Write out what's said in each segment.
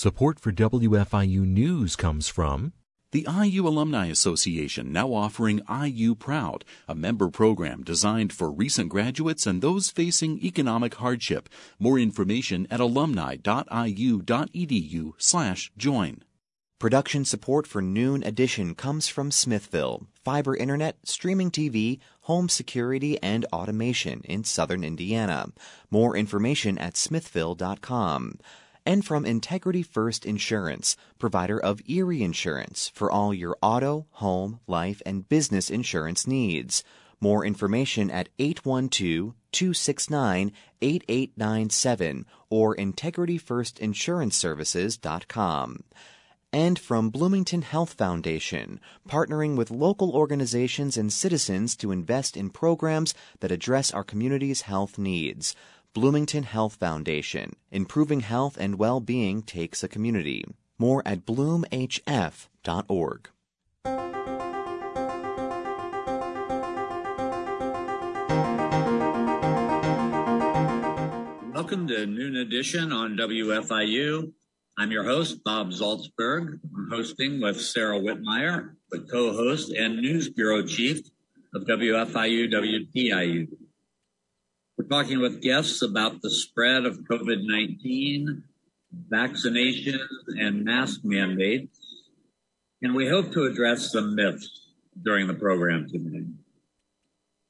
Support for WFIU News comes from the IU Alumni Association, now offering IU Proud, a member program designed for recent graduates and those facing economic hardship. More information at alumni.iu.edu/join. Production support for Noon Edition comes from Smithville, fiber internet, streaming TV, home security, and automation in southern Indiana. More information at smithville.com. And from Integrity First Insurance, provider of Erie Insurance for all your auto, home, life, and business insurance needs. More information at 812-269-8897 or integrityfirstinsuranceservices.com. And from Bloomington Health Foundation, partnering with local organizations and citizens to invest in programs that address our community's health needs. Bloomington Health Foundation. Improving health and well-being takes a community. More at bloomhf.org. Welcome to Noon Edition on WFIU. I'm your host, Bob Zaltzberg. I'm hosting with Sarah Whitmire, the co-host and News Bureau Chief of WFIU WPIU. We're talking with guests about the spread of COVID-19, vaccinations, and mask mandates, and we hope to address some myths during the program today.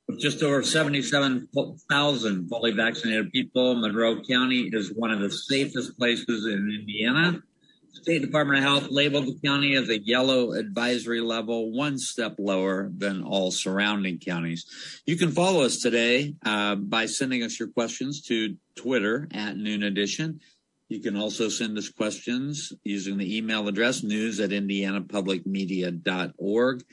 With just over 77,000 fully vaccinated people, Monroe County is one of the safest places in Indiana. The State Department of Health labeled the county as a yellow advisory level, one step lower than all surrounding counties. You can follow us today by sending us your questions to Twitter at Noon Edition. You can also send us questions using the email address news@indianapublicmedia.org.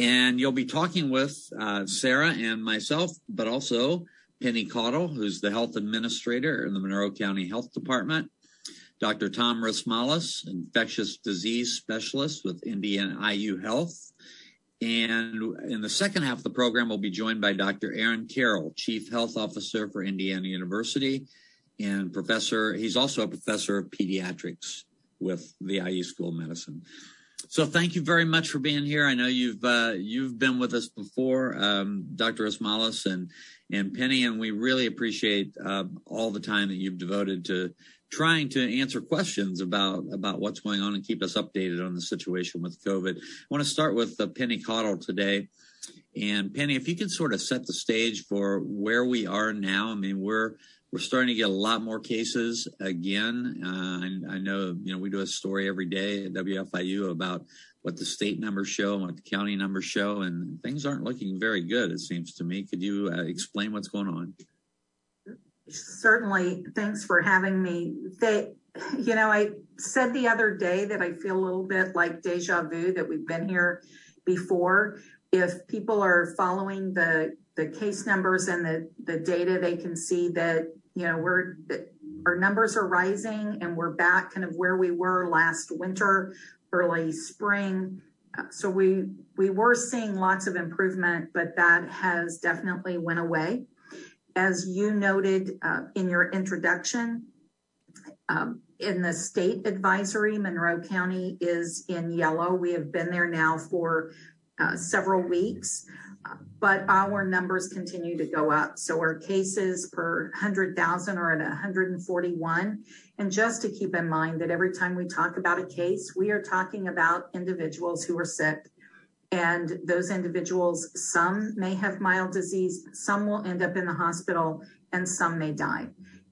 And you'll be talking with Sarah and myself, but also Penny Cottle, who's the health administrator in the Monroe County Health Department, Dr. Tom Hrisomalos, infectious disease specialist with Indiana IU Health. And in the second half of the program, we'll be joined by Dr. Aaron Carroll, chief health officer for Indiana University, and professor. He's also a professor of pediatrics with the IU School of Medicine. So thank you very much for being here. I know you've been with us before, Dr. Hrisomalos and Penny, and we really appreciate all the time that you've devoted to trying to answer questions about what's going on and keep us updated on the situation with COVID. I want to start with Penny Cottle today. And Penny, if you could sort of set the stage for where we are now. I mean, we're starting to get a lot more cases again. I know, we do a story every day at WFIU about what the state numbers show and what the county numbers show, and things aren't looking very good, it seems to me. Could you explain what's going on? Certainly. Thanks for having me. I said the other day that I feel a little bit like deja vu, that we've been here before. If people are following the case numbers and the data, they can see that, our numbers are rising and we're back kind of where we were last winter, early spring. So we were seeing lots of improvement, but that has definitely went away. As you noted in your introduction, in the state advisory, Monroe County is in yellow. We have been there now for several weeks, but our numbers continue to go up. So our cases per 100,000 are at 141. And just to keep in mind that every time we talk about a case, we are talking about individuals who are sick. And those individuals, some may have mild disease, some will end up in the hospital, and some may die.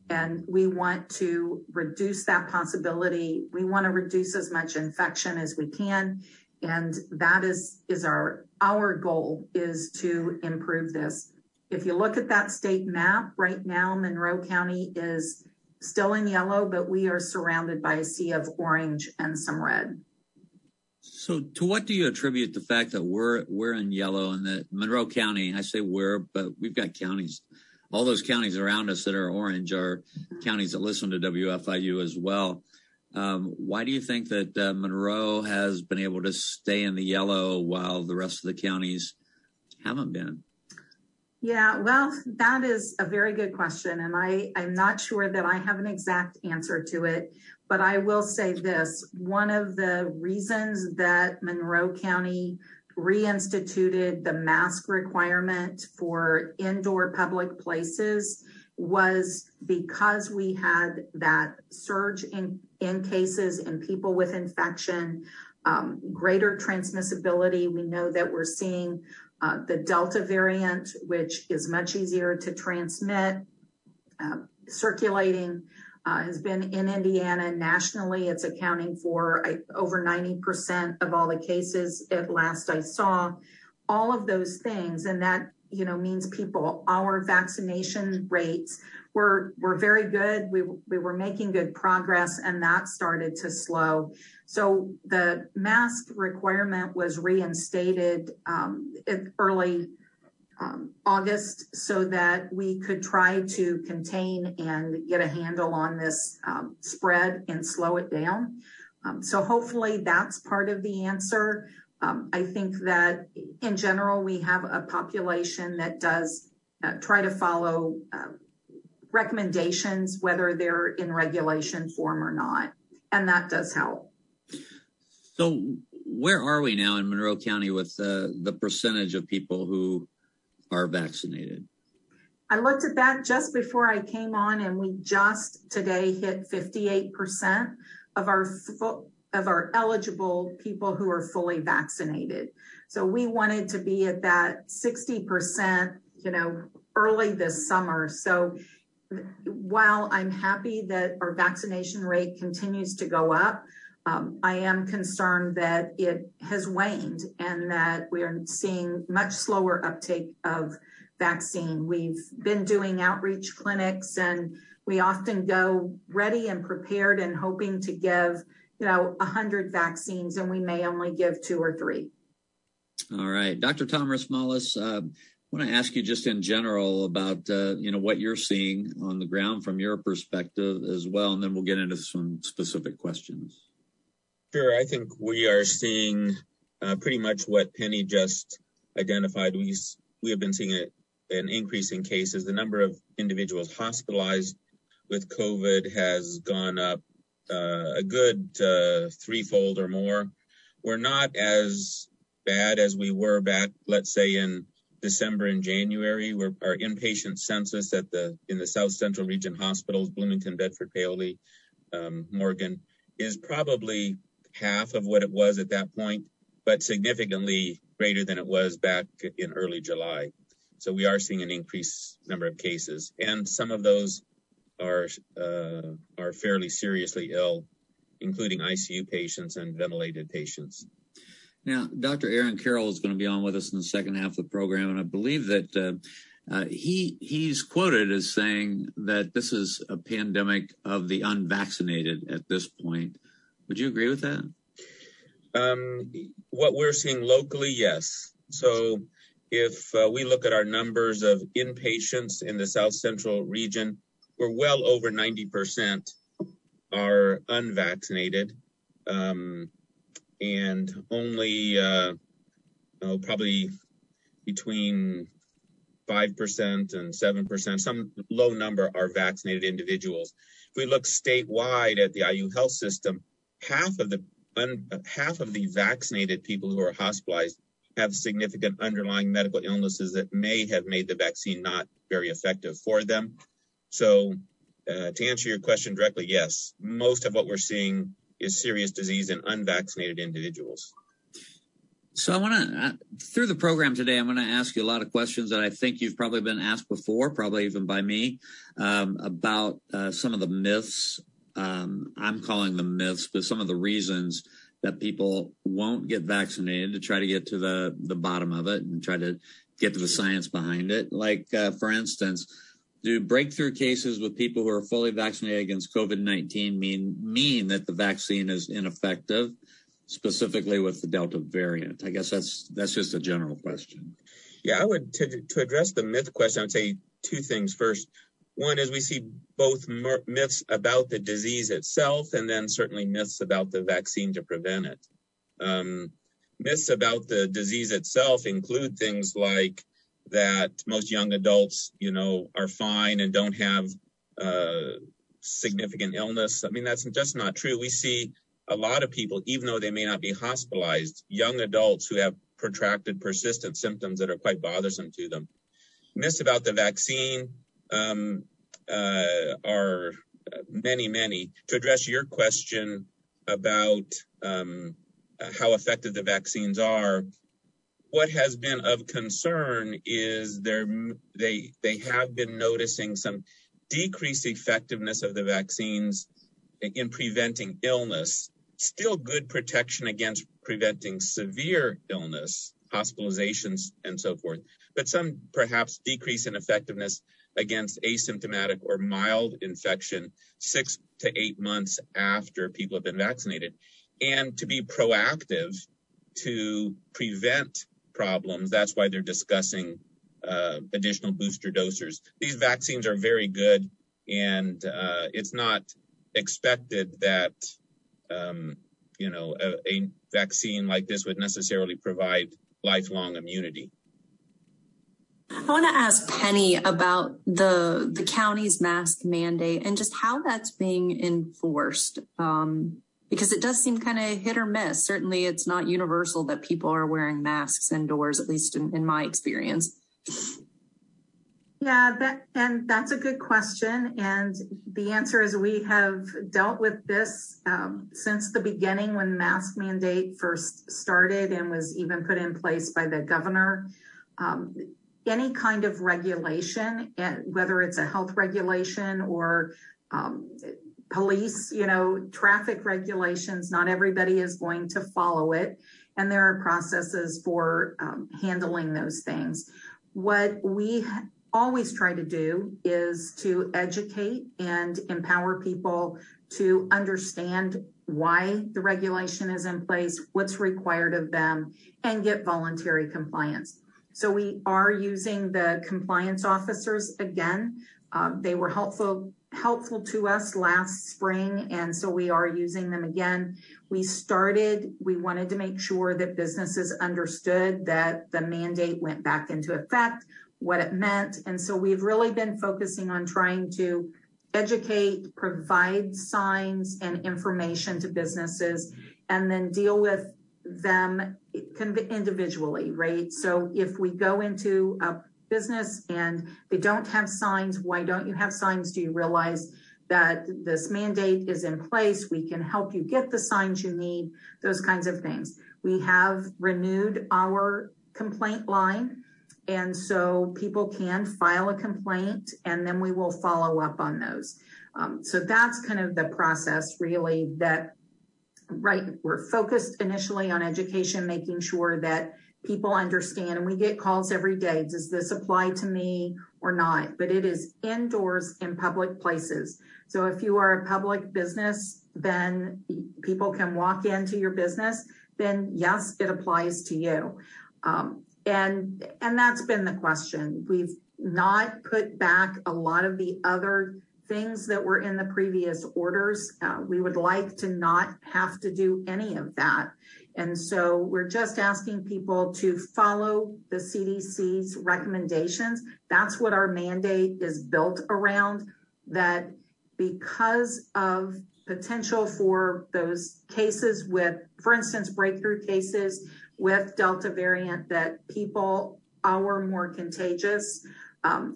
And we want to reduce that possibility. We want to reduce as much infection as we can. And that is our goal, is to improve this. If you look at that state map, right now Monroe County is still in yellow, but we are surrounded by a sea of orange and some red. So to what do you attribute the fact that we're in yellow and that Monroe County, I say we're, but we've got counties, all those counties around us that are orange are counties that listen to WFIU as well. Why do you think that Monroe has been able to stay in the yellow while the rest of the counties haven't been? Yeah, well, that is a very good question. And I'm not sure that I have an exact answer to it. But I will say this, one of the reasons that Monroe County reinstituted the mask requirement for indoor public places was because we had that surge in cases in people with infection, greater transmissibility. We know that we're seeing the Delta variant, which is much easier to transmit, circulating, has been in Indiana nationally. It's accounting for over 90% of all the cases at last I saw, all of those things. And that, you know, means people, our vaccination rates were very good. We were making good progress, and that started to slow. So the mask requirement was reinstated early August, so that we could try to contain and get a handle on this spread and slow it down. So hopefully that's part of the answer. I think that in general, we have a population that does try to follow recommendations, whether they're in regulation form or not. And that does help. So where are we now in Monroe County with the percentage of people who are vaccinated? I looked at that just before I came on, and we just today hit 58% of our eligible people who are fully vaccinated. So we wanted to be at that 60%, you know, early this summer. So while I'm happy that our vaccination rate continues to go up, I am concerned that it has waned and that we are seeing much slower uptake of vaccine. We've been doing outreach clinics, and we often go ready and prepared and hoping to give, you know, 100 vaccines, and we may only give 2 or 3. All right. Dr. Tom Hrisomalos, I want to ask you just in general about, you know, what you're seeing on the ground from your perspective as well, and then we'll get into some specific questions. Sure. I think we are seeing pretty much what Penny just identified. We have been seeing an increase in cases. The number of individuals hospitalized with COVID has gone up a good threefold or more. We're not as bad as we were back, let's say, in December and January. Our inpatient census in the South Central Region hospitals, Bloomington, Bedford, Paoli, Morgan, is probably half of what it was at that point, but significantly greater than it was back in early July. So we are seeing an increased number of cases, and some of those are fairly seriously ill, including ICU patients and ventilated patients. Now, Dr. Aaron Carroll is going to be on with us in the second half of the program, and I believe that he's quoted as saying that this is a pandemic of the unvaccinated at this point. Would you agree with that? What we're seeing locally, yes. So if we look at our numbers of inpatients in the South Central region, we're well over 90% are unvaccinated, and only probably between 5% and 7%, some low number, are vaccinated individuals. If we look statewide at the IU Health system, half of the vaccinated people who are hospitalized have significant underlying medical illnesses that may have made the vaccine not very effective for them. So to answer your question directly, yes, most of what we're seeing is serious disease in unvaccinated individuals. So I want to, through the program today, I'm going to ask you a lot of questions that I think you've probably been asked before, probably even by me, about some of the myths. I'm calling them myths, but some of the reasons that people won't get vaccinated, to try to get to the bottom of it and try to get to the science behind it. Like, for instance, do breakthrough cases with people who are fully vaccinated against COVID-19 mean that the vaccine is ineffective, specifically with the Delta variant? I guess that's just a general question. Yeah, I would, to address the myth question, I would say two things. First, one is we see both myths about the disease itself, and then certainly myths about the vaccine to prevent it. Myths about the disease itself include things like that most young adults, you know, are fine and don't have significant illness. I mean, that's just not true. We see a lot of people, even though they may not be hospitalized, young adults who have protracted, persistent symptoms that are quite bothersome to them. And this about the vaccine are many. To address your question about how effective the vaccines are, what has been of concern is they have been noticing some decreased effectiveness of the vaccines in preventing illness. Still good protection against preventing severe illness, hospitalizations, and so forth, but some perhaps decrease in effectiveness against asymptomatic or mild infection 6 to 8 months after people have been vaccinated. And to be proactive to prevent problems, that's why they're discussing additional booster doses. These vaccines are very good, and it's not expected that a vaccine like this would necessarily provide lifelong immunity. I want to ask Penny about the county's mask mandate and just how that's being enforced, because it does seem kind of hit or miss. Certainly, it's not universal that people are wearing masks indoors, at least in my experience. Yeah, that's a good question. And the answer is we have dealt with this since the beginning when mask mandate first started and was even put in place by the governor. Any kind of regulation, whether it's a health regulation or police, traffic regulations, not everybody is going to follow it. And there are processes for handling those things. What we always try to do is to educate and empower people to understand why the regulation is in place, what's required of them, and get voluntary compliance. So we are using the compliance officers again. They were helpful to us last spring, and so we are using them again. We wanted to make sure that businesses understood that the mandate went back into effect, what it meant. And so we've really been focusing on trying to educate, provide signs and information to businesses, and then deal with them individually, right? So if we go into a business and they don't have signs, why don't you have signs? Do you realize that this mandate is in place? We can help you get the signs you need, those kinds of things. We have renewed our complaint line. And so people can file a complaint, and then we will follow up on those. So that's kind of the process, really, we're focused initially on education, making sure that people understand. And we get calls every day, does this apply to me or not? But it is indoors in public places. So if you are a public business, then people can walk into your business, then yes, it applies to you. And that's been the question. We've not put back a lot of the other things that were in the previous orders. We would like to not have to do any of that. And so we're just asking people to follow the CDC's recommendations. That's what our mandate is built around, that because of potential for those cases with, for instance, breakthrough cases with Delta variant, that people are more contagious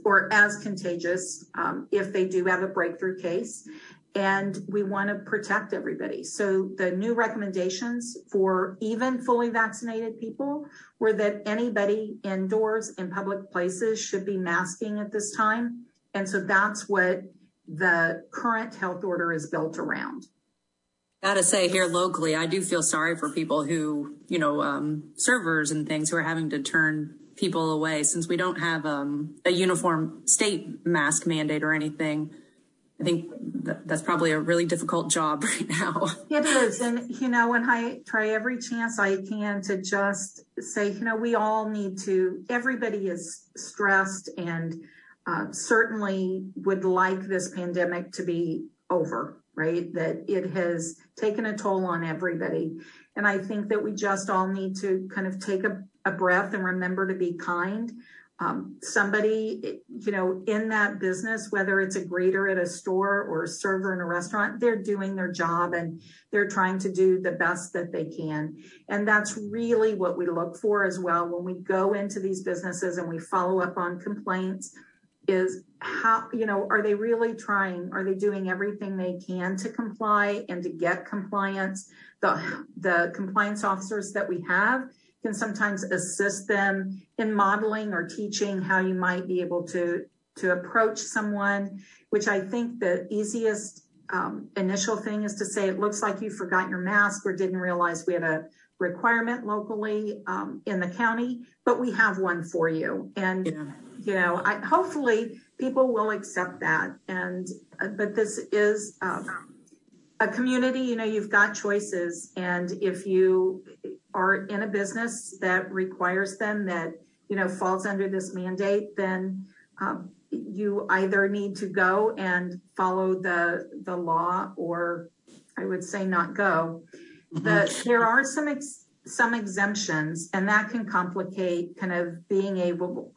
or as contagious if they do have a breakthrough case. And we want to protect everybody. So the new recommendations for even fully vaccinated people were that anybody indoors in public places should be masking at this time. And so that's what the current health order is built around. Gotta say, here locally, I do feel sorry for people who, servers and things who are having to turn people away, since we don't have a uniform state mask mandate or anything. I think that's probably a really difficult job right now. It is. And, and I try every chance I can to just say, we all need to, everybody is stressed and certainly would like this pandemic to be over, right? That it has taken a toll on everybody. And I think that we just all need to kind of take a breath and remember to be kind. Somebody, you know, in that business, whether it's a greeter at a store or a server in a restaurant, they're doing their job and they're trying to do the best that they can. And that's really what we look for as well when we go into these businesses and we follow up on complaints is how, you know, are they really trying? Are they doing everything they can to comply and to get compliance? The compliance officers that we have can sometimes assist them in modeling or teaching how you might be able to approach someone, which I think the easiest initial thing is to say, it looks like you forgot your mask or didn't realize we had a requirement locally in the county, but we have one for you. And, you know, hopefully people will accept that. And, but this is a community, you know, you've got choices. And if you are in a business that requires them that, you know, falls under this mandate, then you either need to go and follow the law, or I would say not go. There are some exemptions, and that can complicate kind of being able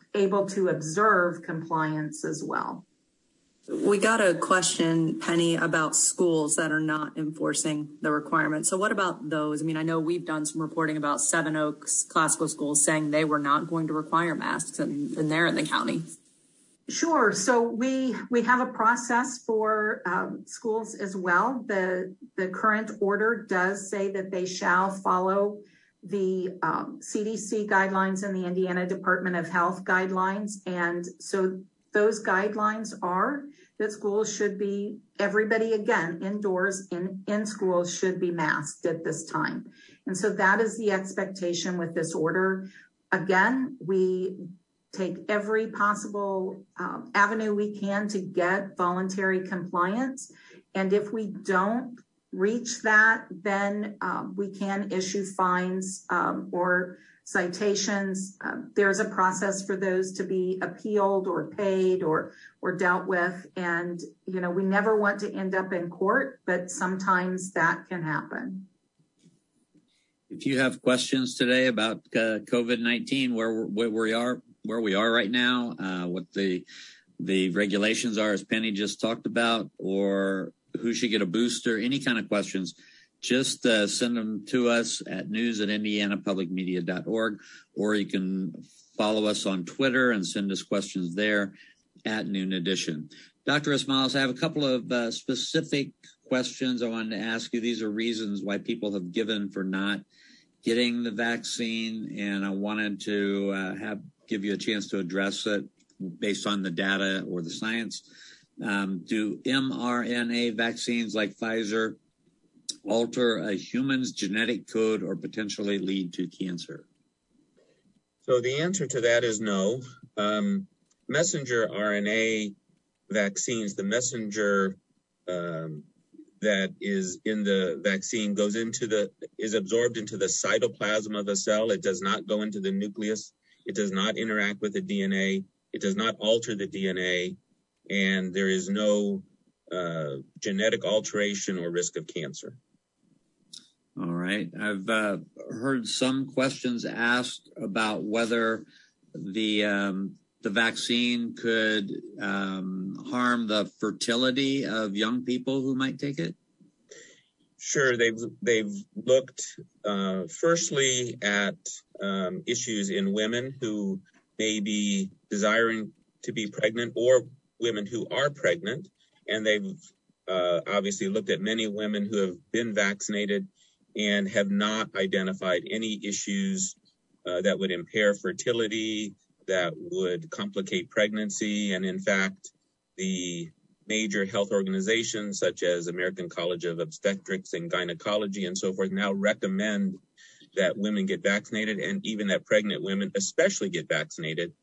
to observe compliance as well. We got a question, Penny, about schools that are not enforcing the requirements. So what about those? I mean, I know we've done some reporting about Seven Oaks Classical Schools saying they were not going to require masks, and they're in the county. Sure. So we have a process for schools as well. The current order does say that they shall follow the CDC guidelines and the Indiana Department of Health guidelines. And so those guidelines are that schools should be, everybody again, indoors in schools should be masked at this time. And so that is the expectation with this order. Again, we take every possible avenue we can to get voluntary compliance. And if we don't reach that, then we can issue fines or citations. There's a process for those to be appealed or paid or dealt with. And, you know, we never want to end up in court, but sometimes that can happen. If you have questions today about COVID-19, where we are right now, what the regulations are, as Penny just talked about, or who should get a booster, any kind of questions, just send them to us at news@indianapublicmedia.org, or you can follow us on Twitter and send us questions there at Noon Edition. Dr. Hrisomalos, I have a couple of specific questions I wanted to ask you. These are reasons why people have given for not getting the vaccine, and I wanted to give you a chance to address it based on the data or the science. Do mRNA vaccines like Pfizer alter a human's genetic code or potentially lead to cancer? So the answer to that is no. Messenger RNA vaccines, the messenger that is in the vaccine goes into is absorbed into the cytoplasm of the cell. It does not go into the nucleus. It does not interact with the DNA. It does not alter the DNA. And there is no genetic alteration or risk of cancer. All right. I've heard some questions asked about whether the vaccine could harm the fertility of young people who might take it. Sure. They've looked firstly at issues in women who may be desiring to be pregnant or women who are pregnant, and they've obviously looked at many women who have been vaccinated and have not identified any issues that would impair fertility, that would complicate pregnancy. And in fact, the major health organizations such as American College of Obstetrics and Gynecology and so forth now recommend that women get vaccinated, and even that pregnant women especially get vaccinated,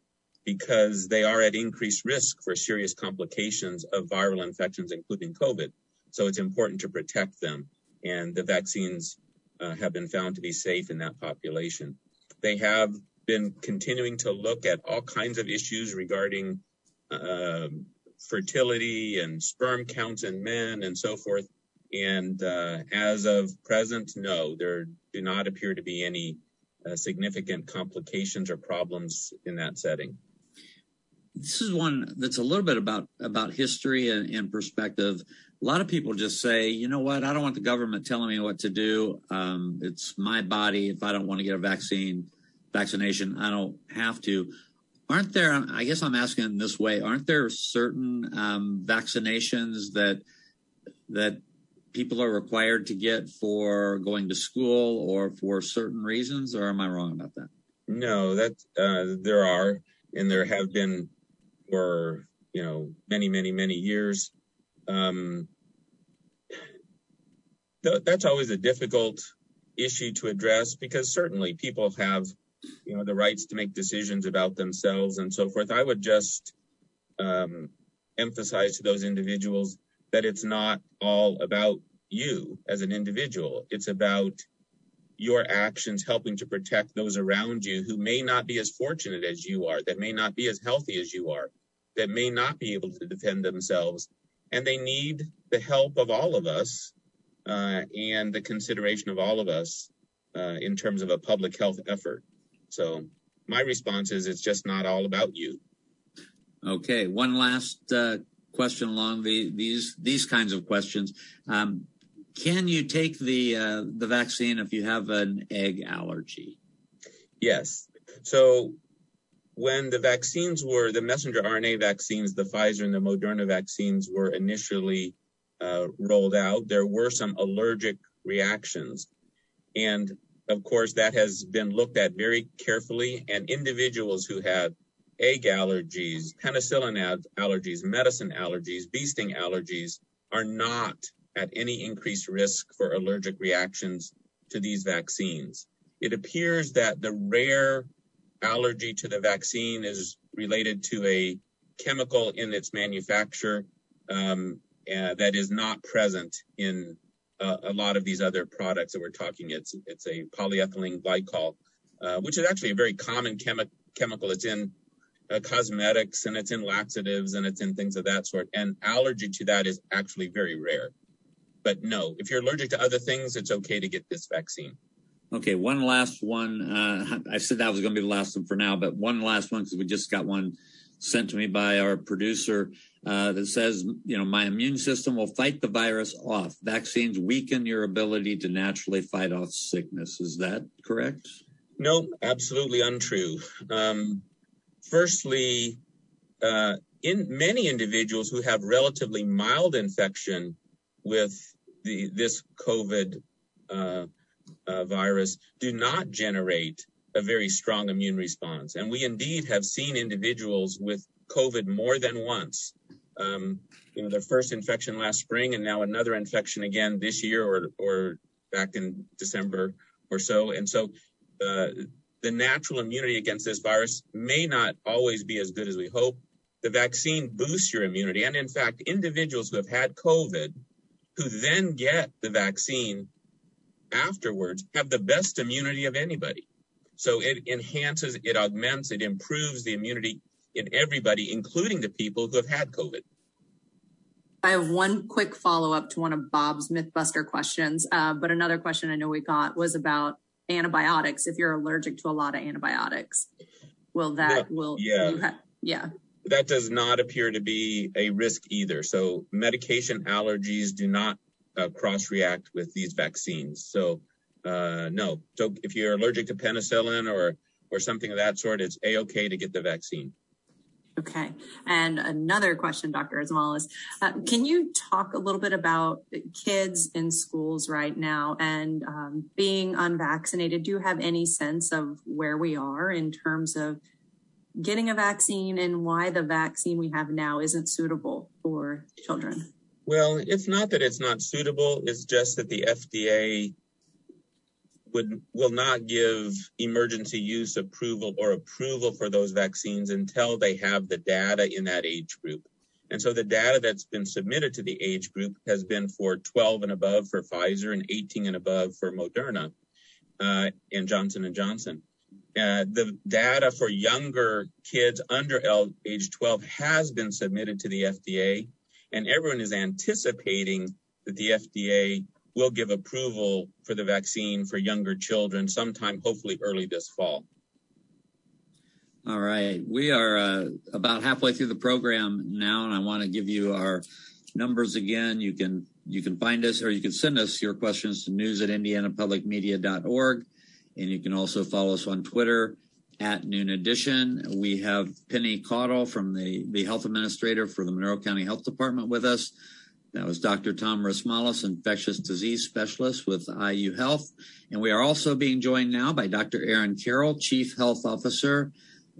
because they are at increased risk for serious complications of viral infections, including COVID. So it's important to protect them. And the vaccines have been found to be safe in that population. They have been continuing to look at all kinds of issues regarding fertility and sperm counts in men and so forth. And as of present, no, there do not appear to be any significant complications or problems in that setting. This is one that's a little bit about history and perspective. A lot of people just say, you know what, I don't want the government telling me what to do. It's my body. If I don't want to get a vaccination, I don't have to. Aren't there, I guess I'm asking in this way, aren't there certain vaccinations that people are required to get for going to school or for certain reasons, or am I wrong about that? No, there are, and there have been for, many, many, many years. That's always a difficult issue to address because certainly people have, the rights to make decisions about themselves and so forth. I would just emphasize to those individuals that it's not all about you as an individual. It's about your actions helping to protect those around you who may not be as fortunate as you are, that may not be as healthy as you are, that may not be able to defend themselves. And they need the help of all of us and the consideration of all of us in terms of a public health effort. So my response is it's just not all about you. Okay. One last question along these kinds of questions. Can you take the vaccine if you have an egg allergy? Yes. So when the messenger RNA vaccines, the Pfizer and the Moderna vaccines were initially rolled out, there were some allergic reactions. And of course, that has been looked at very carefully, and individuals who have egg allergies, penicillin allergies, medicine allergies, bee sting allergies are not at any increased risk for allergic reactions to these vaccines. It appears that the rare allergy to the vaccine is related to a chemical in its manufacture that is not present in a lot of these other products that we're talking. It's a polyethylene glycol, which is actually a very common chemical. It's in cosmetics, and it's in laxatives, and it's in things of that sort. And allergy to that is actually very rare. But no, if you're allergic to other things, it's okay to get this vaccine. Okay, one last one. I said that was going to be the last one for now, but one last one because we just got one sent to me by our producer that says, my immune system will fight the virus off. Vaccines weaken your ability to naturally fight off sickness. Is that correct? No, absolutely untrue. Firstly, in many individuals who have relatively mild infection with this COVID virus do not generate a very strong immune response. And we indeed have seen individuals with COVID more than once. Their first infection last spring and now another infection again this year or back in December or so. And so the natural immunity against this virus may not always be as good as we hope. The vaccine boosts your immunity. And in fact, individuals who have had COVID who then get the vaccine afterwards have the best immunity of anybody. So it enhances, it augments, it improves the immunity in everybody, including the people who have had COVID. I have one quick follow-up to one of Bob's MythBuster questions, but another question I know we got was about antibiotics. If you're allergic to a lot of antibiotics, that does not appear to be a risk either. So medication allergies do not cross-react with these vaccines. So no. So if you're allergic to penicillin or something of that sort, it's A-okay to get the vaccine. Okay. And another question, Dr. Hrisomalos, can you talk a little bit about kids in schools right now and being unvaccinated? Do you have any sense of where we are in terms of getting a vaccine and why the vaccine we have now isn't suitable for children? Well, it's not that it's not suitable. It's just that the FDA will not give emergency use approval or approval for those vaccines until they have the data in that age group. And so the data that's been submitted to the age group has been for 12 and above for Pfizer and 18 and above for Moderna and Johnson & Johnson. The data for younger kids under age 12 has been submitted to the FDA, and everyone is anticipating that the FDA will give approval for the vaccine for younger children sometime, hopefully early this fall. All right. We are about halfway through the program now, and I want to give you our numbers again. You can find us, or you can send us your questions to news@indianapublicmedia.org, and you can also follow us on Twitter @NoonEdition. We have Penny Cottle from the health administrator for the Monroe County Health Department with us. That was Dr. Tom Hrisomalos, infectious disease specialist with IU Health. And we are also being joined now by Dr. Aaron Carroll, chief health officer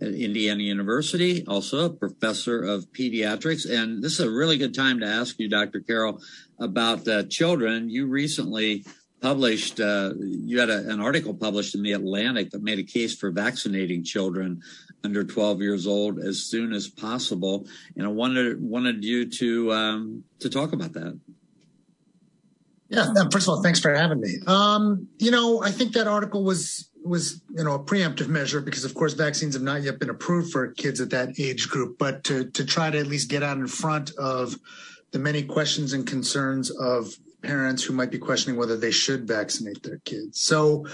at Indiana University, also a professor of pediatrics. And this is a really good time to ask you, Dr. Carroll, about children. You recently published, you had an article published in The Atlantic that made a case for vaccinating children under 12 years old as soon as possible. And I wanted you to talk about that. Yeah. First of all, thanks for having me. I think that article was a preemptive measure because, of course, vaccines have not yet been approved for kids at that age group, but to try to at least get out in front of the many questions and concerns of parents who might be questioning whether they should vaccinate their kids. So,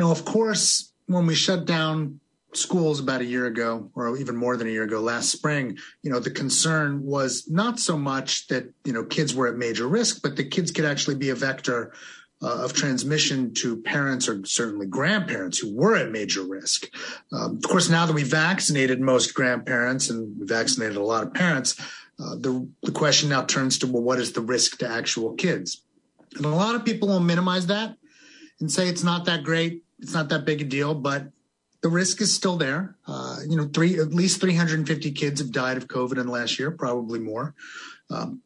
of course, when we shut down schools about a year ago, or even more than a year ago, last spring, the concern was not so much that, kids were at major risk, but the kids could actually be a vector of transmission to parents or certainly grandparents who were at major risk. Of course, now that we vaccinated most grandparents and we vaccinated a lot of parents, the question now turns to, well, what is the risk to actual kids? And a lot of people will minimize that and say it's not that great, it's not that big a deal, but the risk is still there. At least 350 kids have died of COVID in the last year, probably more.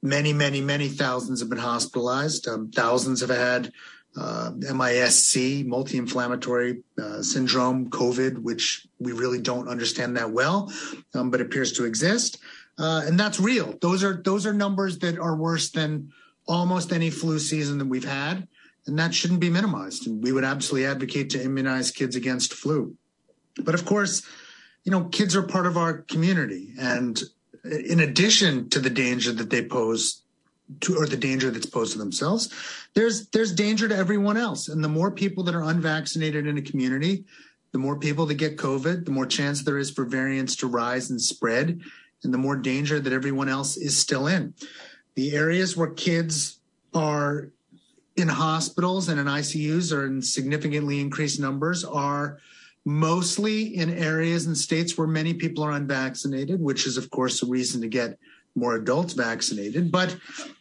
Many thousands have been hospitalized. Thousands have had MIS-C, multi-inflammatory syndrome, COVID, which we really don't understand that well, but appears to exist. And that's real. Those are numbers that are worse than almost any flu season that we've had, and that shouldn't be minimized. And we would absolutely advocate to immunize kids against flu. But of course, kids are part of our community, and in addition to the danger that they pose to, or the danger that's posed to themselves, there's danger to everyone else. And the more people that are unvaccinated in a community, the more people that get COVID, the more chance there is for variants to rise and spread, and the more danger that everyone else is still in. The areas where kids are in hospitals and in ICUs or in significantly increased numbers are mostly in areas and states where many people are unvaccinated, which is, of course, a reason to get more adults vaccinated. But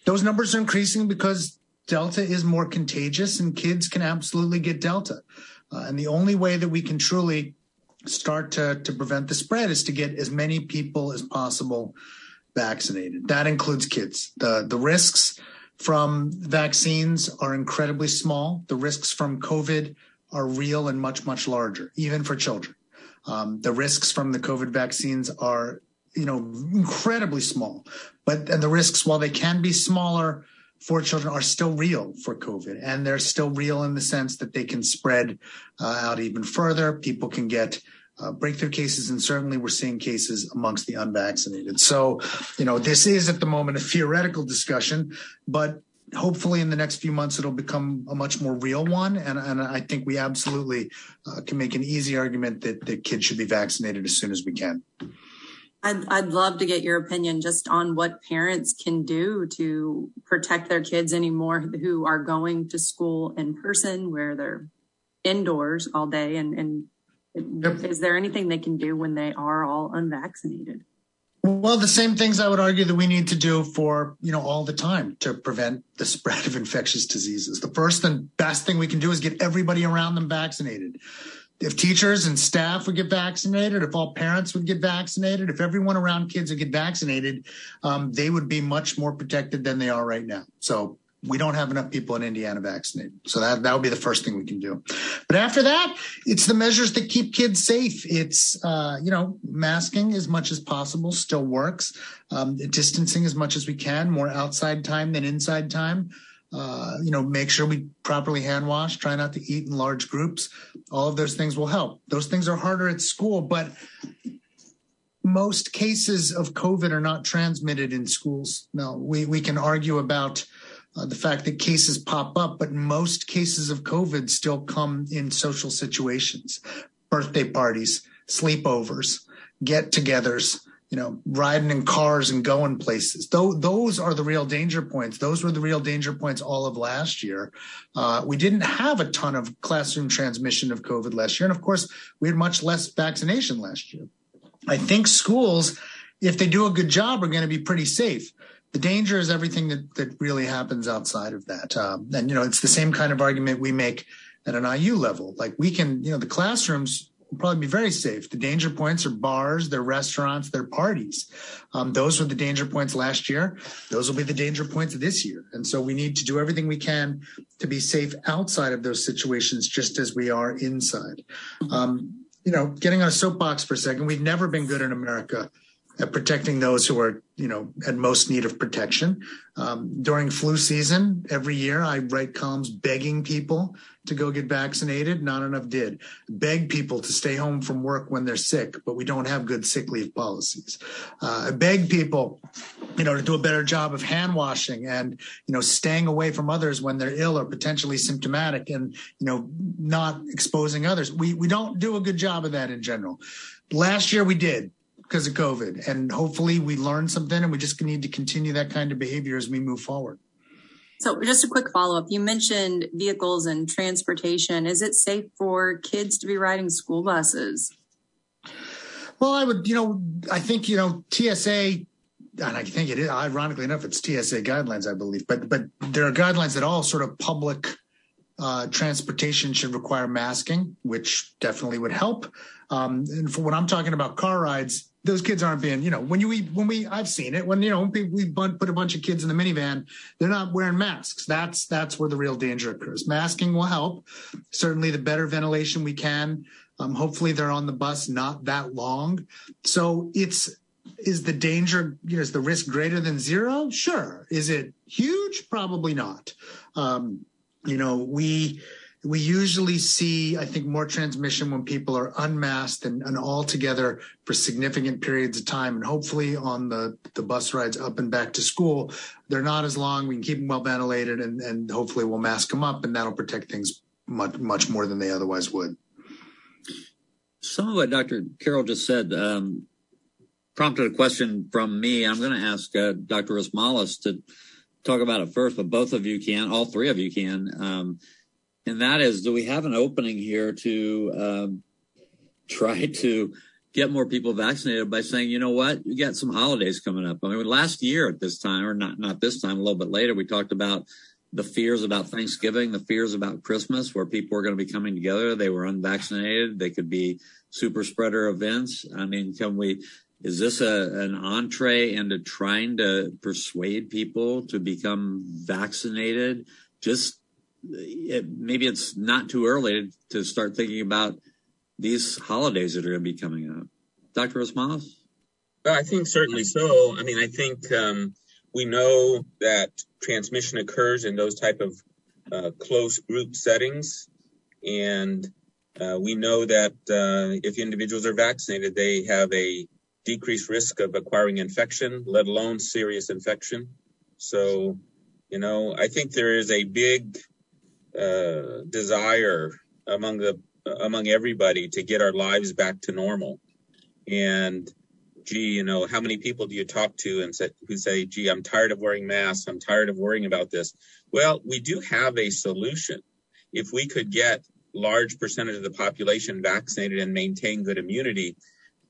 those numbers are increasing because Delta is more contagious and kids can absolutely get Delta. And the only way that we can truly start to prevent the spread is to get as many people as possible vaccinated. That includes kids. The risks from vaccines are incredibly small. The risks from COVID are real and much, much larger, even for children. The risks from the COVID vaccines are, incredibly small. But the risks, while they can be smaller for children, are still real for COVID. And they're still real in the sense that they can spread out even further. People can get breakthrough cases, and certainly we're seeing cases amongst the unvaccinated. So, this is at the moment a theoretical discussion, but hopefully in the next few months, it'll become a much more real one. And I think we absolutely can make an easy argument that kids should be vaccinated as soon as we can. I'd love to get your opinion just on what parents can do to protect their kids anymore who are going to school in person where they're indoors all day. And is there anything they can do when they are all unvaccinated? Well, the same things I would argue that we need to do for, all the time to prevent the spread of infectious diseases. The first and best thing we can do is get everybody around them vaccinated. If teachers and staff would get vaccinated, if all parents would get vaccinated, if everyone around kids would get vaccinated, they would be much more protected than they are right now. So we don't have enough people in Indiana vaccinated. So that would be the first thing we can do. But after that, it's the measures that keep kids safe. It's, masking as much as possible still works. Distancing as much as we can, more outside time than inside time. Make sure we properly hand wash, try not to eat in large groups. All of those things will help. Those things are harder at school, but most cases of COVID are not transmitted in schools. Now, we can argue about the fact that cases pop up, but most cases of COVID still come in social situations, birthday parties, sleepovers, get-togethers, you know, riding in cars and going places. Those are the real danger points. Those were the real danger points all of last year. We didn't have a ton of classroom transmission of COVID last year. And, of course, we had much less vaccination last year. I think schools, if they do a good job, are going to be pretty safe. The danger is everything that really happens outside of that. And, you know, it's the same kind of argument we make at an IU level. Like we can, you know, the classrooms will probably be very safe. The danger points are bars, they're restaurants, they're parties. Those were the danger points last year. Those will be the danger points this year. And so we need to do everything we can to be safe outside of those situations, just as we are inside. You know, getting on a soapbox for a second, we've never been good in America at protecting those who are, you know, at most need of protection. During flu season, every year I write columns begging people to go get vaccinated. Not enough did. Beg people to stay home from work when they're sick, but we don't have good sick leave policies. Beg people, you know, to do a better job of hand washing and, you know, staying away from others when they're ill or potentially symptomatic and, you know, not exposing others. We don't do a good job of that in general. Last year we did, because of COVID, and hopefully we learn something, and we just need to continue that kind of behavior as we move forward. So just a quick follow-up. You mentioned vehicles and transportation. Is it safe for kids to be riding school buses? Well, I would, you know, I think, you know, TSA, and I think it is, ironically enough, it's TSA guidelines, I believe, but there are guidelines that all sort of public transportation should require masking, which definitely would help. And for when I'm talking about car rides, those kids aren't being, you know, I've seen it, when, you know, we put a bunch of kids in the minivan, they're not wearing masks. That's where the real danger occurs. Masking will help. Certainly the better ventilation we can. Hopefully they're on the bus not that long. So is the danger, you know, is the risk greater than zero? Sure. Is it huge? Probably not. You know, we usually see, I think, more transmission when people are unmasked and all together for significant periods of time. And hopefully on the bus rides up and back to school, they're not as long. We can keep them well ventilated and hopefully we'll mask them up, and that'll protect things much, much more than they otherwise would. Some of what Dr. Carroll just said prompted a question from me. I'm going to ask Dr. Hrisomalos to talk about it first, but both of you can, all three of you can. And that is, do we have an opening here to try to get more people vaccinated by saying, you know what, you got some holidays coming up. I mean, last year at this time, or not this time, a little bit later, we talked about the fears about Thanksgiving, the fears about Christmas, where people were going to be coming together. They were unvaccinated. They could be super spreader events. I mean, is this an entree into trying to persuade people to become vaccinated? Maybe it's not too early to start thinking about these holidays that are going to be coming up. Dr. Hrisomalos? Well, I think certainly so. I mean, I think we know that transmission occurs in those type of close group settings. And we know that if individuals are vaccinated, they have a decreased risk of acquiring infection, let alone serious infection. So, you know, I think there is a big desire among everybody to get our lives back to normal. And gee, you know, how many people do you talk to and who say, gee, I'm tired of wearing masks. I'm tired of worrying about this. Well, we do have a solution. If we could get large percentage of the population vaccinated and maintain good immunity,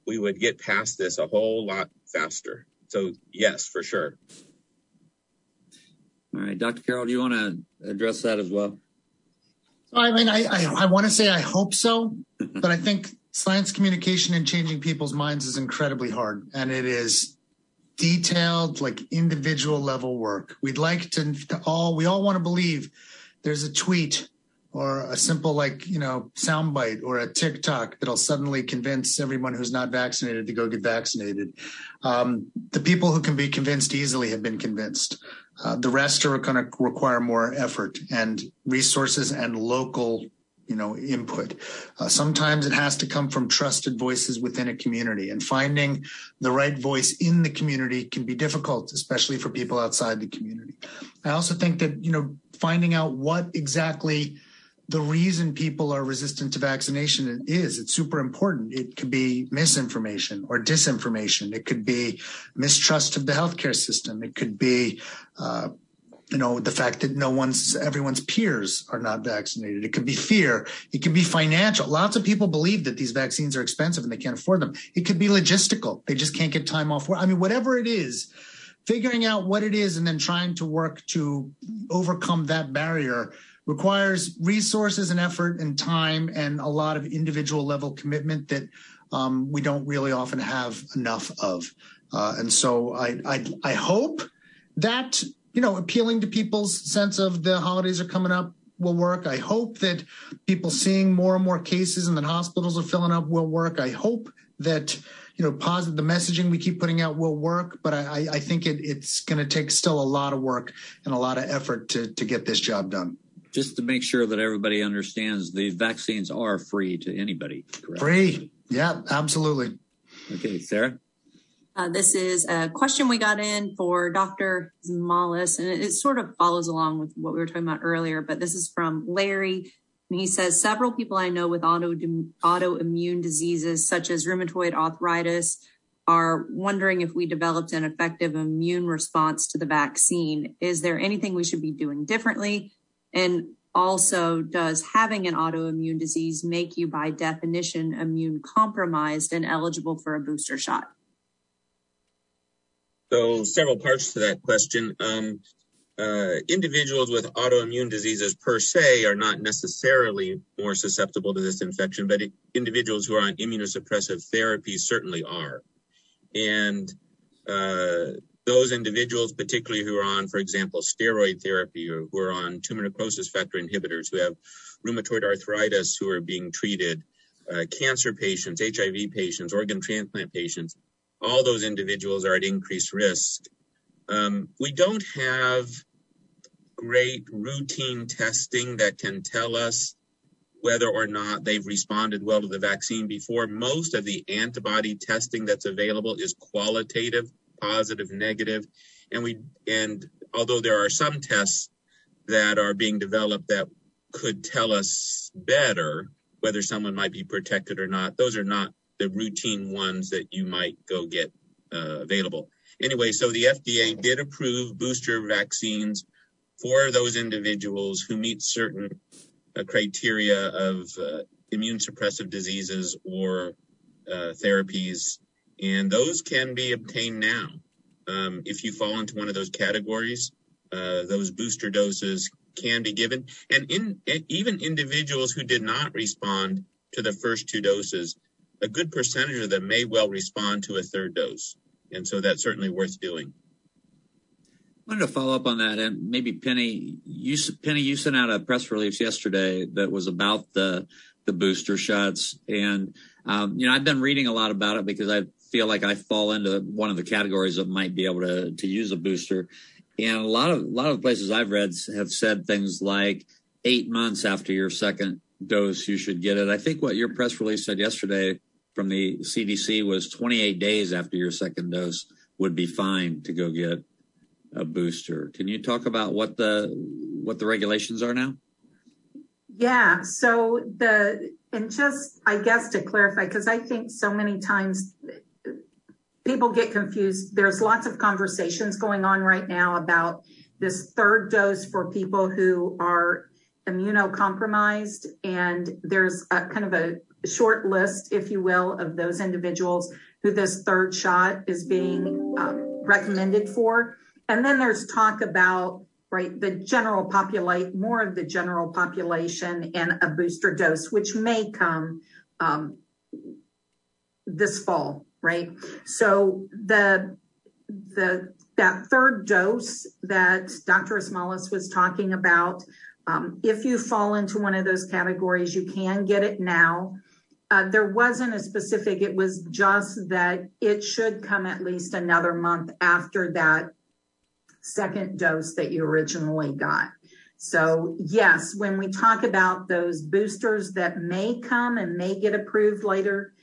we would get past this a whole lot faster. So yes, for sure. All right, Dr. Carroll, do you want to address that as well? I mean, I want to say I hope so, but I think science communication and changing people's minds is incredibly hard, and it is detailed, like individual level work. We'd like we all want to believe there's a tweet or a simple, like, you know, soundbite or a TikTok that'll suddenly convince everyone who's not vaccinated to go get vaccinated. The people who can be convinced easily have been convinced. The rest are going to require more effort and resources and local, you know, input. Sometimes it has to come from trusted voices within a community, and finding the right voice in the community can be difficult, especially for people outside the community. I also think that, you know, finding out what exactly the reason people are resistant to vaccination is it's super important. It could be misinformation or disinformation. It could be mistrust of the healthcare system. It could be, the fact that everyone's peers are not vaccinated. It could be fear. It could be financial. Lots of people believe that these vaccines are expensive and they can't afford them. It could be logistical. They just can't get time off work. I mean, whatever it is, figuring out what it is and then trying to work to overcome that barrier requires resources and effort and time and a lot of individual level commitment that we don't really often have enough of. And so I hope that, appealing to people's sense of the holidays are coming up will work. I hope that people seeing more and more cases and that hospitals are filling up will work. I hope that, positive, the messaging we keep putting out will work, but I think it's going to take still a lot of work and a lot of effort to get this job done. Just to make sure that everybody understands, the vaccines are free to anybody, correct? Free. Yeah, absolutely. Okay, Sarah? This is a question we got in for Dr. Hrisomalos, and it sort of follows along with what we were talking about earlier, but this is from Larry, and he says, several people I know with autoimmune diseases such as rheumatoid arthritis are wondering if we developed an effective immune response to the vaccine. Is there anything we should be doing differently? And also, does having an autoimmune disease make you, by definition, immune compromised and eligible for a booster shot? So several parts to that question. Individuals with autoimmune diseases per se are not necessarily more susceptible to this infection, but individuals who are on immunosuppressive therapy certainly are. And those individuals, particularly who are on, for example, steroid therapy or who are on tumor necrosis factor inhibitors, who have rheumatoid arthritis, who are being treated, cancer patients, HIV patients, organ transplant patients, all those individuals are at increased risk. We don't have great routine testing that can tell us whether or not they've responded well to the vaccine before. Most of the antibody testing that's available is qualitative, positive, negative, and although there are some tests that are being developed that could tell us better whether someone might be protected or not, those are not the routine ones that you might go get available. Anyway, so the FDA did approve booster vaccines for those individuals who meet certain criteria of immune suppressive diseases or therapies. And those can be obtained now. If you fall into one of those categories, those booster doses can be given. And even individuals who did not respond to the first two doses, a good percentage of them may well respond to a third dose. And so that's certainly worth doing. I wanted to follow up on that. And maybe Penny, you sent out a press release yesterday that was about the booster shots. And, I've been reading a lot about it because I feel like I fall into one of the categories that might be able to use a booster. And a lot of places I've read have said things like 8 months after your second dose, you should get it. I think what your press release said yesterday from the CDC was 28 days after your second dose would be fine to go get a booster. Can you talk about what the regulations are now? Yeah. So I guess to clarify, because I think so many times people get confused. There's lots of conversations going on right now about this third dose for people who are immunocompromised. And there's a kind of a short list, if you will, of those individuals who this third shot is being recommended for. And then there's talk about more of the general population and a booster dose, which may come this fall, right? So that third dose that Dr. Hrisomalos was talking about, if you fall into one of those categories, you can get it now. There wasn't a specific, it was just that it should come at least another month after that second dose that you originally got. So yes, when we talk about those boosters that may come and may get approved later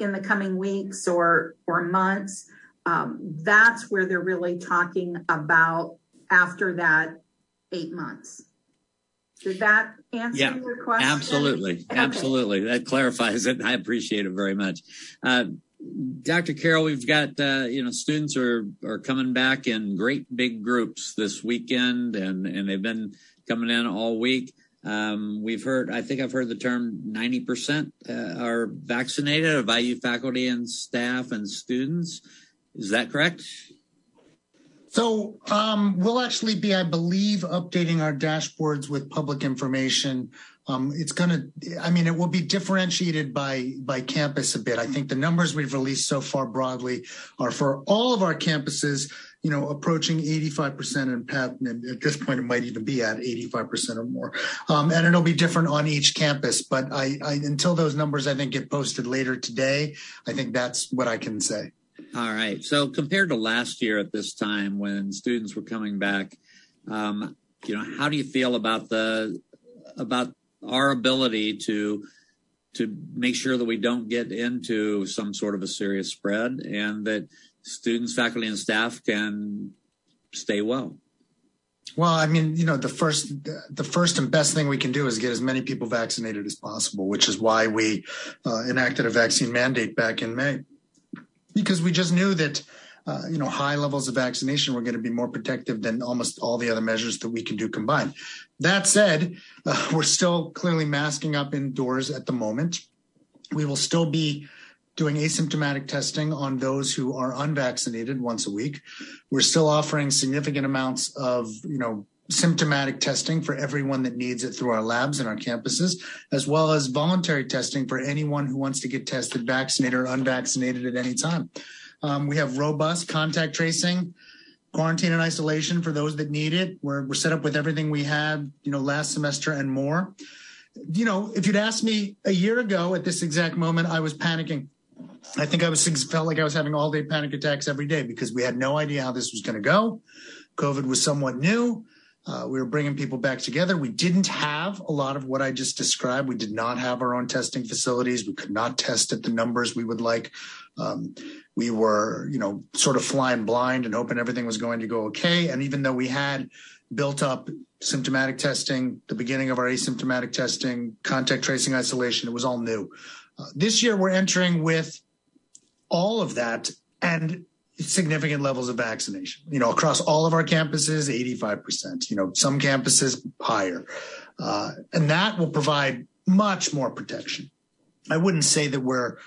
in the coming weeks or months, that's where they're really talking about after that 8 months. Did that answer your question? Absolutely. Okay. Absolutely. That clarifies it. I appreciate it very much. Dr. Carroll, we've got, students are coming back in great big groups this weekend, and they've been coming in all week. I've heard the term 90% are vaccinated of IU faculty and staff and students. Is that correct? So we'll actually be, I believe, updating our dashboards with public information. It will be differentiated by campus a bit. I think the numbers we've released so far broadly are for all of our campuses, approaching 85% and Pat, at this point, it might even be at 85% or more. And it'll be different on each campus. But I until those numbers, I think, get posted later today, I think that's what I can say. All right. So compared to last year at this time when students were coming back, how do you feel about our ability to make sure that we don't get into some sort of a serious spread and that students, faculty, and staff can stay well? Well, the first and best thing we can do is get as many people vaccinated as possible, which is why we enacted a vaccine mandate back in May. Because we just knew that, high levels of vaccination were going to be more protective than almost all the other measures that we can do combined. That said, we're still clearly masking up indoors at the moment. We will still be doing asymptomatic testing on those who are unvaccinated once a week. We're still offering significant amounts of, symptomatic testing for everyone that needs it through our labs and our campuses, as well as voluntary testing for anyone who wants to get tested, vaccinated or unvaccinated at any time. We have robust contact tracing, quarantine and isolation for those that need it. We're set up with everything we had, last semester and more. If you'd asked me a year ago at this exact moment, I was panicking. I think felt like I was having all day panic attacks every day because we had no idea how this was going to go. COVID was somewhat new. We were bringing people back together. We didn't have a lot of what I just described. We did not have our own testing facilities. We could not test at the numbers we would like. We were, sort of flying blind and hoping everything was going to go okay. And even though we had built up symptomatic testing, the beginning of our asymptomatic testing, contact tracing, isolation, it was all new. This year, we're entering with all of that and significant levels of vaccination, across all of our campuses, 85%, some campuses higher. And that will provide much more protection. I wouldn't say that we're,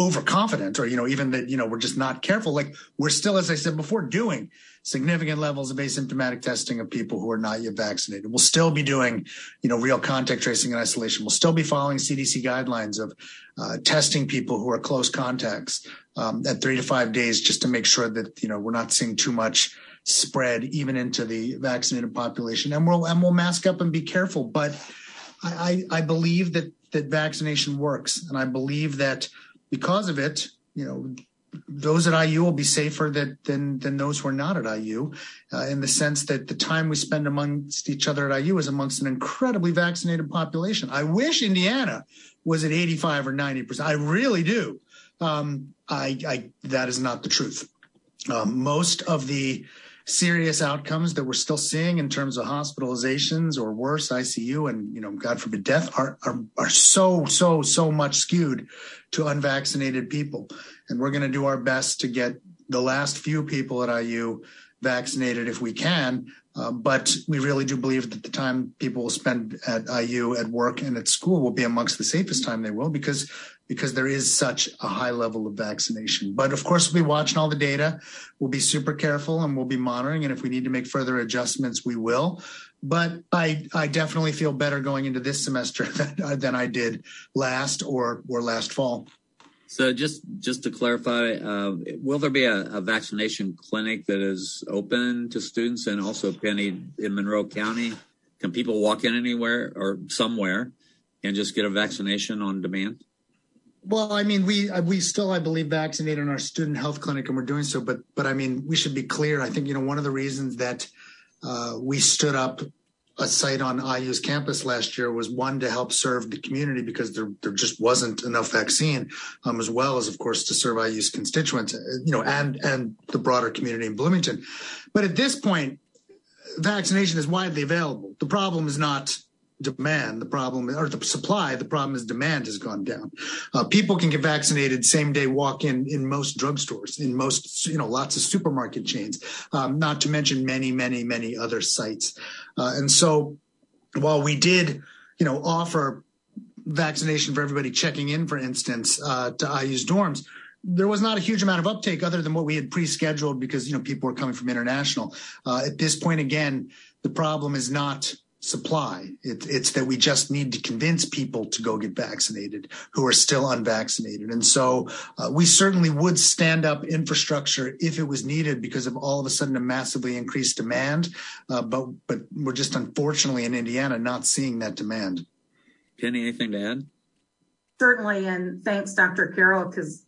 overconfident or, even that, we're just not careful. Like we're still, as I said before, doing significant levels of asymptomatic testing of people who are not yet vaccinated. We'll still be doing, real contact tracing and isolation. We'll still be following CDC guidelines of testing people who are close contacts at 3 to 5 days just to make sure that, we're not seeing too much spread even into the vaccinated population. And we'll mask up and be careful. But I believe that vaccination works. And I believe that because of it, those at IU will be safer than those who are not at IU, in the sense that the time we spend amongst each other at IU is amongst an incredibly vaccinated population. I wish Indiana was at 85 or 90%. I really do. That is not the truth. Most of the serious outcomes that we're still seeing in terms of hospitalizations or worse, ICU and, God forbid, death are so much skewed to unvaccinated people. And we're going to do our best to get the last few people at IU vaccinated if we can. But we really do believe that the time people will spend at IU at work and at school will be amongst the safest time they will because there is such a high level of vaccination. But of course, we'll be watching all the data. We'll be super careful and we'll be monitoring. And if we need to make further adjustments, we will. But I definitely feel better going into this semester than I did last or last fall. So just to clarify, will there be a vaccination clinic that is open to students and also Penny in Monroe County? Can people walk in anywhere or somewhere and just get a vaccination on demand? Well, we still, I believe, vaccinate in our student health clinic, and we're doing so. But we should be clear. I think, one of the reasons that we stood up a site on IU's campus last year was one to help serve the community because there just wasn't enough vaccine, as well as, of course, to serve IU's constituents, and the broader community in Bloomington. But at this point, vaccination is widely available. The problem is not demand, the problem, or the supply, the problem is demand has gone down. People can get vaccinated same day walk-in in most drugstores, in most, lots of supermarket chains, not to mention many other sites. And so while we did, offer vaccination for everybody checking in, for instance, to IU's dorms, there was not a huge amount of uptake other than what we had pre-scheduled because, people were coming from international. At this point, again, the problem is not supply. It's that we just need to convince people to go get vaccinated who are still unvaccinated. And so we certainly would stand up infrastructure if it was needed because of all of a sudden a massively increased demand. But we're just unfortunately in Indiana not seeing that demand. Penny, anything to add? Certainly, and thanks, Dr. Carroll, because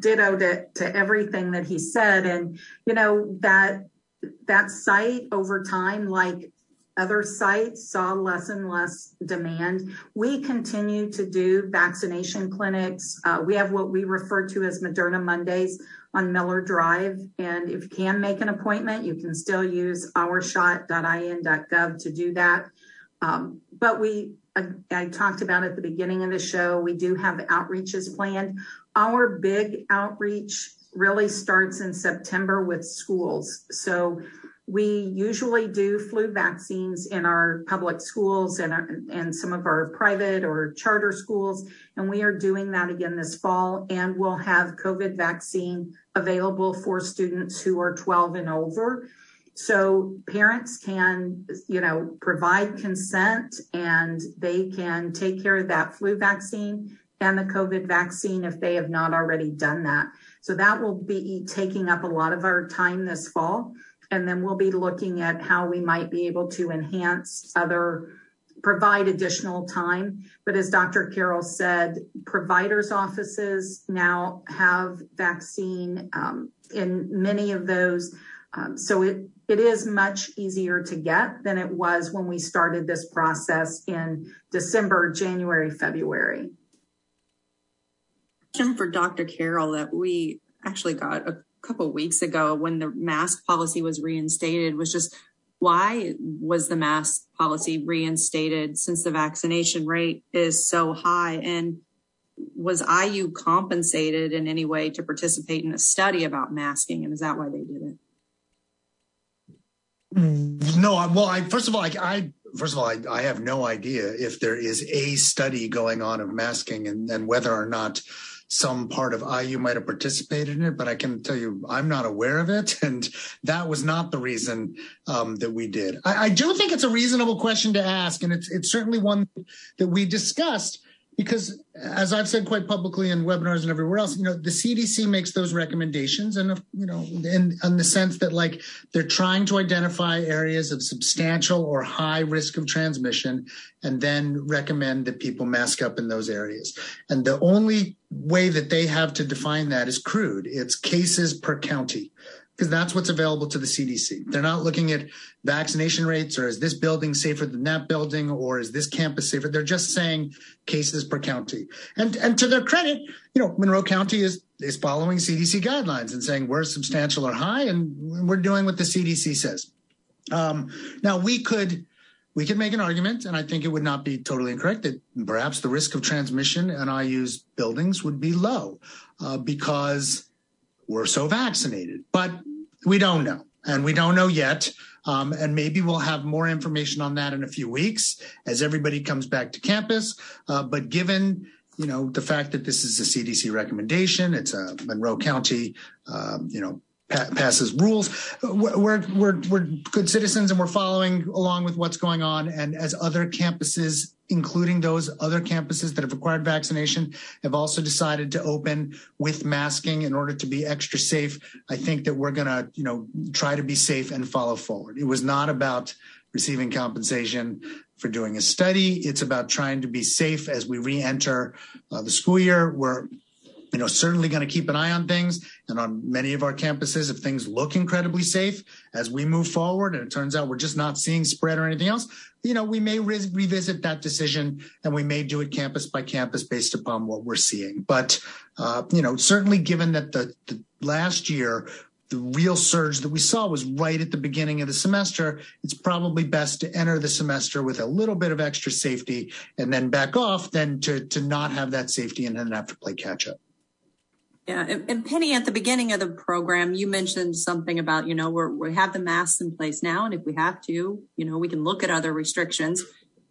ditto to everything that he said. And, that site over time, like other sites, saw less and less demand. We continue to do vaccination clinics. We have what we refer to as Moderna Mondays on Miller Drive. And if you can make an appointment, you can still use ourshot.in.gov to do that. But I talked about at the beginning of the show, we do have outreaches planned. Our big outreach really starts in September with schools. So we usually do flu vaccines in our public schools and some of our private or charter schools. And we are doing that again this fall. And we'll have COVID vaccine available for students who are 12 and over. So parents can, provide consent and they can take care of that flu vaccine and the COVID vaccine if they have not already done that. So that will be taking up a lot of our time this fall. And then we'll be looking at how we might be able to provide additional time. But as Dr. Carroll said, providers' offices now have vaccine in many of those. So it is much easier to get than it was when we started this process in December, January, February. Question for Dr. Carroll that we actually got a couple of weeks ago when the mask policy was reinstated was just, why was the mask policy reinstated since the vaccination rate is so high? And was IU compensated in any way to participate in a study about masking? And is that why they did it? No, well, I have no idea if there is a study going on of masking and whether or not some part of IU might have participated in it, but I can tell you I'm not aware of it, and that was not the reason that we did. I do think it's a reasonable question to ask, and it's certainly one that we discussed because, as I've said quite publicly in webinars and everywhere else, the CDC makes those recommendations, and in the sense that they're trying to identify areas of substantial or high risk of transmission, and then recommend that people mask up in those areas. And the only way that they have to define that is crude. It's cases per county, because that's what's available to the CDC. They're not looking at vaccination rates or is this building safer than that building or is this campus safer. They're just saying cases per county. And to their credit, Monroe County is following CDC guidelines and saying we're substantial or high and we're doing what the CDC says. Now, we could make an argument, and I think it would not be totally incorrect, that perhaps the risk of transmission in IU's buildings would be low because we're so vaccinated. But we don't know, and we don't know yet. And maybe we'll have more information on that in a few weeks as everybody comes back to campus. But given the fact that this is a CDC recommendation, it's a Monroe County, passes rules, we're good citizens and we're following along with what's going on. And as other campuses, including those other campuses that have required vaccination, have also decided to open with masking in order to be extra safe, I think that we're going to, try to be safe and follow forward. It was not about receiving compensation for doing a study. It's about trying to be safe as we re-enter the school year. We're certainly going to keep an eye on things. And on many of our campuses, if things look incredibly safe as we move forward and it turns out we're just not seeing spread or anything else, we may revisit that decision, and we may do it campus by campus based upon what we're seeing. But, certainly given that the last year the real surge that we saw was right at the beginning of the semester. It's probably best to enter the semester with a little bit of extra safety and then back off than to not have that safety and then have to play catch up. Yeah. And Penny, at the beginning of the program, you mentioned something about, you know, we have the masks in place now. And if we have to, you know, we can look at other restrictions.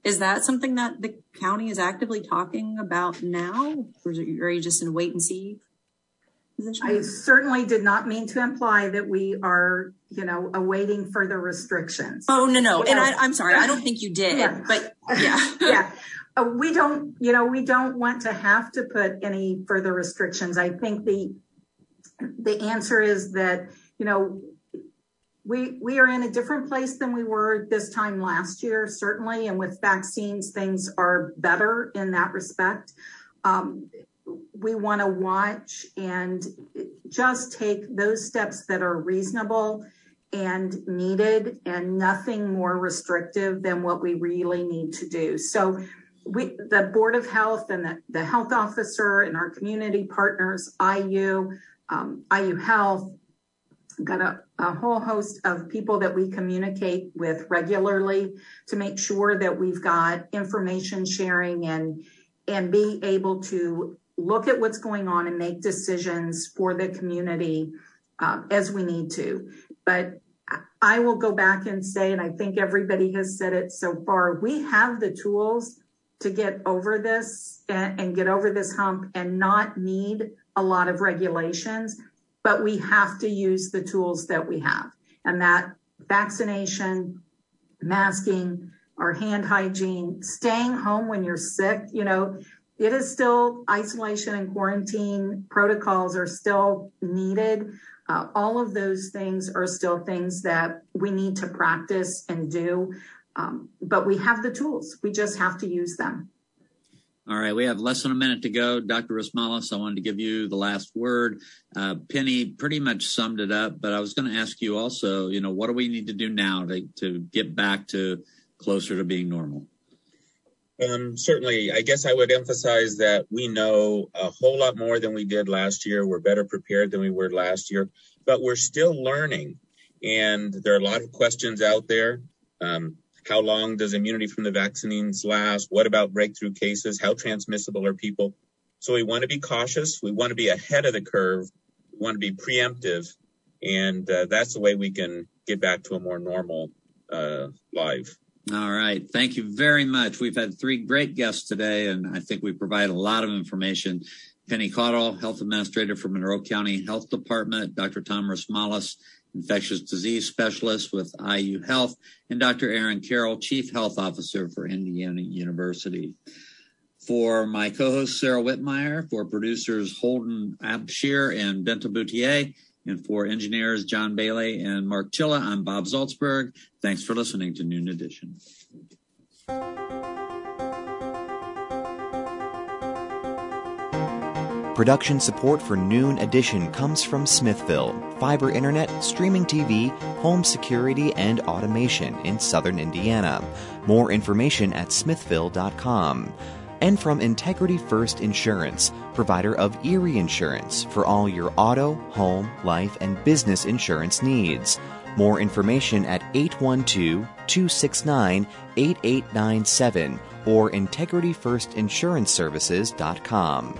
Is that something that the county is actively talking about now? Or are you just in a wait and see position? I certainly did not mean to imply that we are, you know, awaiting further restrictions. Oh, no. Yeah. And I'm sorry. I don't think you did. Yeah. But yeah. Yeah. We don't want to have to put any further restrictions. I think the answer is that, you know, we are in a different place than we were this time last year, certainly. And with vaccines, things are better in that respect. We want to watch and just take those steps that are reasonable and needed and nothing more restrictive than what we really need to do. So the Board of Health and the health officer and our community partners, IU Health, got a whole host of people that we communicate with regularly to make sure that we've got information sharing and be able to look at what's going on and make decisions for the community as we need to. But I will go back and say, and I think everybody has said it so far, we have the tools to get over this and get over this hump and not need a lot of regulations, but we have to use the tools that we have. And that vaccination, masking, our hand hygiene, staying home when you're sick, you know, it is still isolation and quarantine protocols are still needed. All of those things are still things that we need to practice and do. But we have the tools. We just have to use them. All right. We have less than a minute to go. Dr. Hrisomalos, I wanted to give you the last word. Penny pretty much summed it up, but I was going to ask you also, you know, what do we need to do now to get back to closer to being normal? Certainly, I guess I would emphasize that we know a whole lot more than we did last year. We're better prepared than we were last year, but we're still learning. And there are a lot of questions out there. How long does immunity from the vaccines last? What about breakthrough cases? How transmissible are people? So we want to be cautious. We want to be ahead of the curve. We want to be preemptive. And that's the way we can get back to a more normal life. All right. Thank you very much. We've had three great guests today, and I think we provide a lot of information. Penny Cottle, Health Administrator for Monroe County Health Department, Dr. Tom Hrisomalos, Infectious Disease Specialist with IU Health, and Dr. Aaron Carroll, Chief Health Officer for Indiana University. For my co-host, Sarah Whitmire, for producers Holden Abshir and Benta Boutier, and for engineers John Bailey and Mark Chilla, I'm Bob Zaltzberg. Thanks for listening to Noon Edition. Production support for Noon Edition comes from Smithville, fiber internet, streaming TV, home security, and automation in southern Indiana. More information at smithville.com. And from Integrity First Insurance, provider of Erie Insurance for all your auto, home, life, and business insurance needs. More information at 812-269-8897 or integrityfirstinsuranceservices.com.